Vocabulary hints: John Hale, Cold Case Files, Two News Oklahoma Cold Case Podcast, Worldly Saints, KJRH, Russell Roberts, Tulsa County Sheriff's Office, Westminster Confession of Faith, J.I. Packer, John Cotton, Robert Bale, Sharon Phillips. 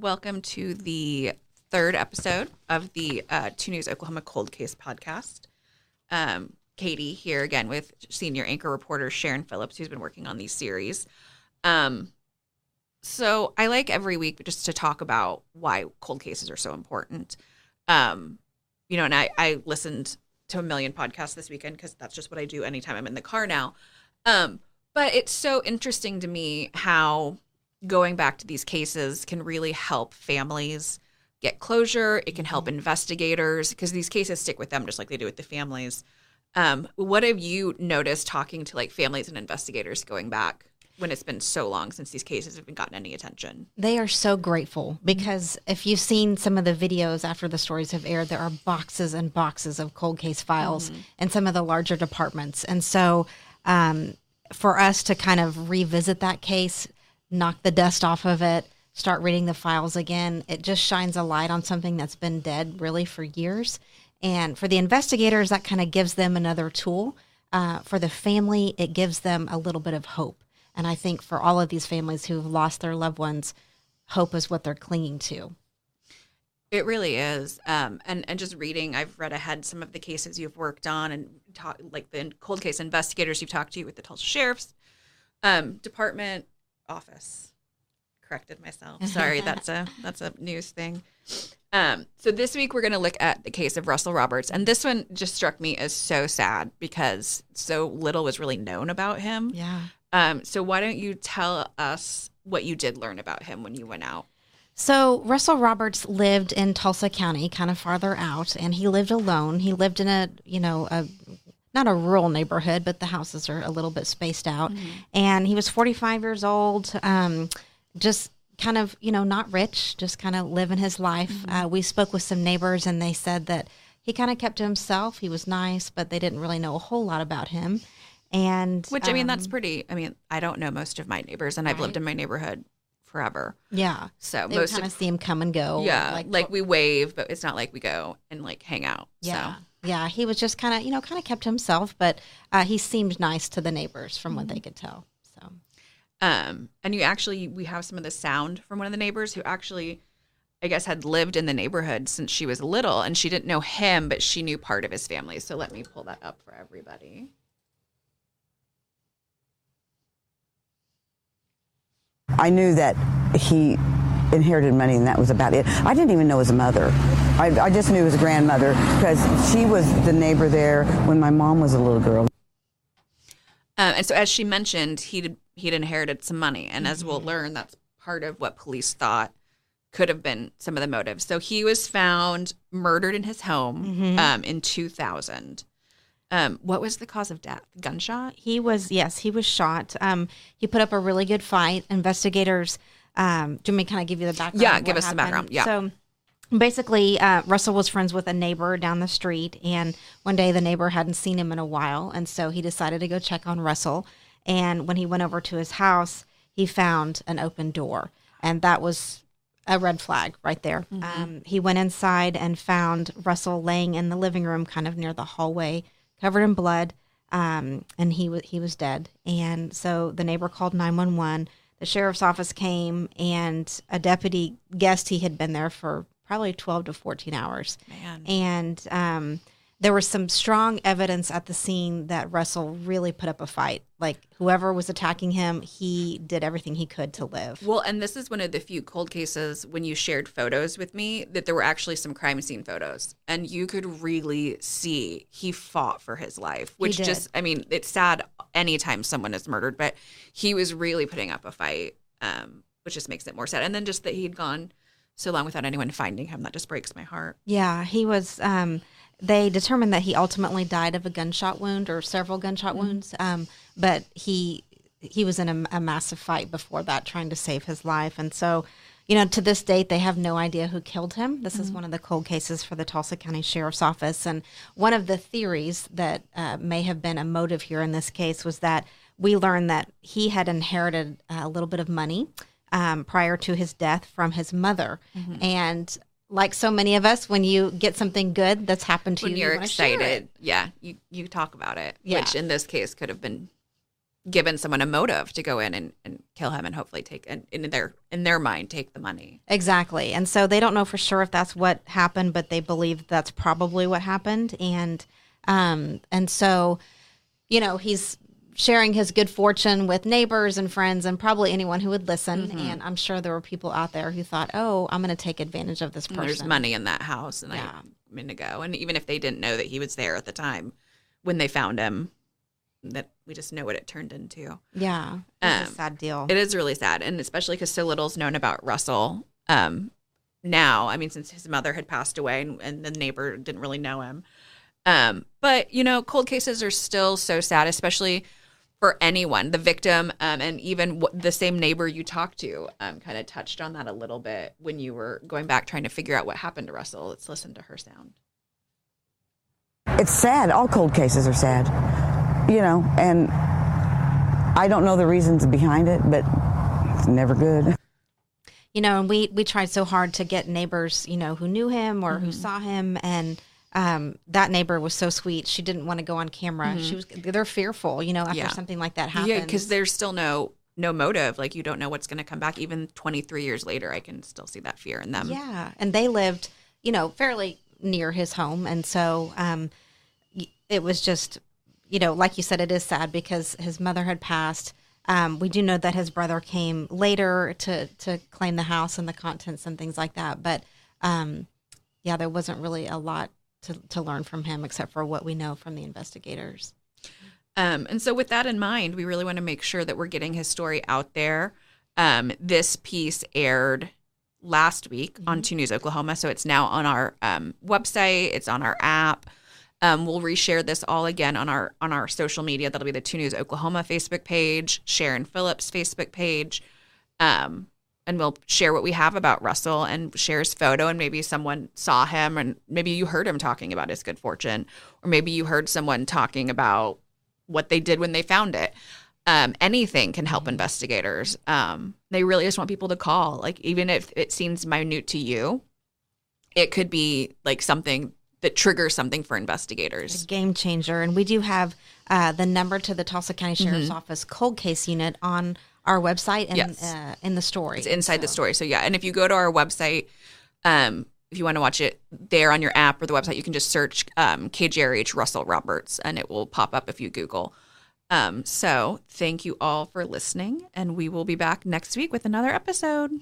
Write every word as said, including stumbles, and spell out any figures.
Welcome to the third episode of the uh, Two News Oklahoma Cold Case Podcast. Um, Katie here again with senior anchor reporter Sharon Phillips, who's been working on these series. Um, so I like every week just to talk about why cold cases are so important. Um, you know, and I, I listened to a million podcasts this weekend because that's just what I do anytime I'm in the car now. Um, but it's so interesting to me how going back to these cases can really help families get closure. It can help investigators because these cases stick with them just like they do with the families. Um, what have you noticed talking to like families and investigators going back when it's been so long since these cases have been gotten any attention? They are so grateful because if you've seen some of the videos after the stories have aired, there are boxes and boxes of cold case files mm-hmm. in some of the larger departments. And so um, for us to kind of revisit that case, knock the dust off of it, start reading the files again, it just shines a light on something that's been dead really for years. And for the investigators, that kind of gives them another tool. Uh, for the family, it gives them a little bit of hope. And I think for all of these families who've lost their loved ones, hope is what they're clinging to. It really is. Um, and, and just reading, I've read ahead some of the cases you've worked on and talk, like the cold case investigators you've talked to with the Tulsa Sheriff's um, Department Office. Corrected myself. Sorry, that's a that's a news thing. Um, so this week we're going to look at the case of Russell Roberts. And this one just struck me as so sad because so little was really known about him. Yeah. Um, so why don't you tell us what you did learn about him when you went out? So Russell Roberts lived in Tulsa County, kind of farther out, and he lived alone. He lived in a, you know, a not a rural neighborhood, but the houses are a little bit spaced out. Mm-hmm. And he was forty-five years old, um, just kind of, you know, not rich, just kind of living his life. Mm-hmm. Uh, we spoke with some neighbors, and they said that he kind of kept to himself. He was nice, but they didn't really know a whole lot about him. And which I mean, um, that's pretty. I mean, I don't know most of my neighbors, and right. I've lived in my neighborhood forever. Yeah, so they most kind of see him come and go. Yeah, like, like we wave, but it's not like we go and like hang out. Yeah, so. yeah. He was just kind of, you know, kind of kept to himself, but uh, he seemed nice to the neighbors from mm-hmm. what they could tell. So, um, and you actually we have some of the sound from one of the neighbors who actually, I guess, had lived in the neighborhood since she was little, and she didn't know him, but she knew part of his family. So let me pull that up for everybody. I knew that he inherited money, and that was about it. I didn't even know his mother. I, I just knew his grandmother because she was the neighbor there when my mom was a little girl. Um, and so, as she mentioned, he'd he'd inherited some money, and as we'll learn, that's part of what police thought could have been some of the motives. So he was found murdered in his home mm-hmm. um, in two thousand. Um, what was the cause of death? Gunshot? He was, yes, he was shot. Um, he put up a really good fight. Investigators, um, do you want me to kind of give you the background? Yeah, give us happened? the background. Yeah. So basically, uh, Russell was friends with a neighbor down the street, and one day the neighbor hadn't seen him in a while, and so he decided to go check on Russell. And when he went over to his house, he found an open door, and that was a red flag right there. Mm-hmm. Um, he went inside and found Russell laying in the living room, kind of near the hallway, covered in blood, um, and he was he was dead. And so the neighbor called nine one one. The sheriff's office came, and a deputy guessed he had been there for probably twelve to fourteen hours. Man. And um, there was some strong evidence at the scene that Russell really put up a fight. Like, whoever was attacking him, he did everything he could to live. Well, and this is one of the few cold cases when you shared photos with me that there were actually some crime scene photos. And you could really see he fought for his life, which just, I mean, it's sad anytime someone is murdered, but he was really putting up a fight, um, which just makes it more sad. And then just that he'd gone so long without anyone finding him, that just breaks my heart. Yeah, he was... Um, They determined that he ultimately died of a gunshot wound or several gunshot mm-hmm. wounds, um, but he he was in a, a massive fight before that trying to save his life. And so, you know, to this date, they have no idea who killed him. This mm-hmm. is one of the cold cases for the Tulsa County Sheriff's Office. And one of the theories that uh, may have been a motive here in this case was that we learned that he had inherited a little bit of money um, prior to his death from his mother. Mm-hmm. And like so many of us, when you get something good that's happened to you, when you're excited, yeah, you, you talk about it, yeah. Which in this case could have been given someone a motive to go in and, and kill him and hopefully take and in their in their mind take the money. Exactly. And so they don't know for sure if that's what happened, but they believe that's probably what happened. And um and so, you know, he's sharing his good fortune with neighbors and friends and probably anyone who would listen. Mm-hmm. And I'm sure there were people out there who thought, oh, I'm going to take advantage of this person. And there's money in that house and yeah. I'm going to go. And even if they didn't know that he was there at the time when they found him, that we just know what it turned into. Yeah. It's um, a sad deal. It is really sad. And especially because so little's known about Russell um, now. I mean, since his mother had passed away and, and the neighbor didn't really know him. Um, but, you know, cold cases are still so sad, especially for anyone, the victim, um, and even w- the same neighbor you talked to um, kind of touched on that a little bit when you were going back trying to figure out what happened to Russell. Let's listen to her sound. It's sad. All cold cases are sad. You know, and I don't know the reasons behind it, but it's never good. You know, and we, we tried so hard to get neighbors, you know, who knew him or mm-hmm. who saw him. And um, that neighbor was so sweet. She didn't want to go on camera. Mm-hmm. She was, they're fearful, you know, after yeah. something like that happens. Yeah, because there's still no, no motive. Like, you don't know what's going to come back. Even twenty-three years later, I can still see that fear in them. Yeah. And they lived, you know, fairly near his home. And so um, it was just... You know, like you said, it is sad because his mother had passed. Um, we do know that his brother came later to, to claim the house and the contents and things like that. But, um, yeah, there wasn't really a lot to, to learn from him except for what we know from the investigators. Um, and so with that in mind, we really want to make sure that we're getting his story out there. Um, this piece aired last week mm-hmm. on Two News Oklahoma. So it's now on our um, website. It's on our app. Um, we'll reshare this all again on our on our social media. That'll be the Two News Oklahoma Facebook page, Sharon Phillips Facebook page. Um, and we'll share what we have about Russell and share his photo. And maybe someone saw him and maybe you heard him talking about his good fortune. Or maybe you heard someone talking about what they did when they found it. Um, anything can help investigators. Um, they really just want people to call. Like, even if it seems minute to you, it could be like something that triggers something for investigators. A game changer. And we do have uh, the number to the Tulsa County Sheriff's mm-hmm. Office cold case unit on our website and yes. uh, in the story. It's inside so. the story. So, yeah. And if you go to our website, um, if you want to watch it there on your app or the website, you can just search um, K J R H Russell Roberts, and it will pop up if you Google. Um, so thank you all for listening, and we will be back next week with another episode.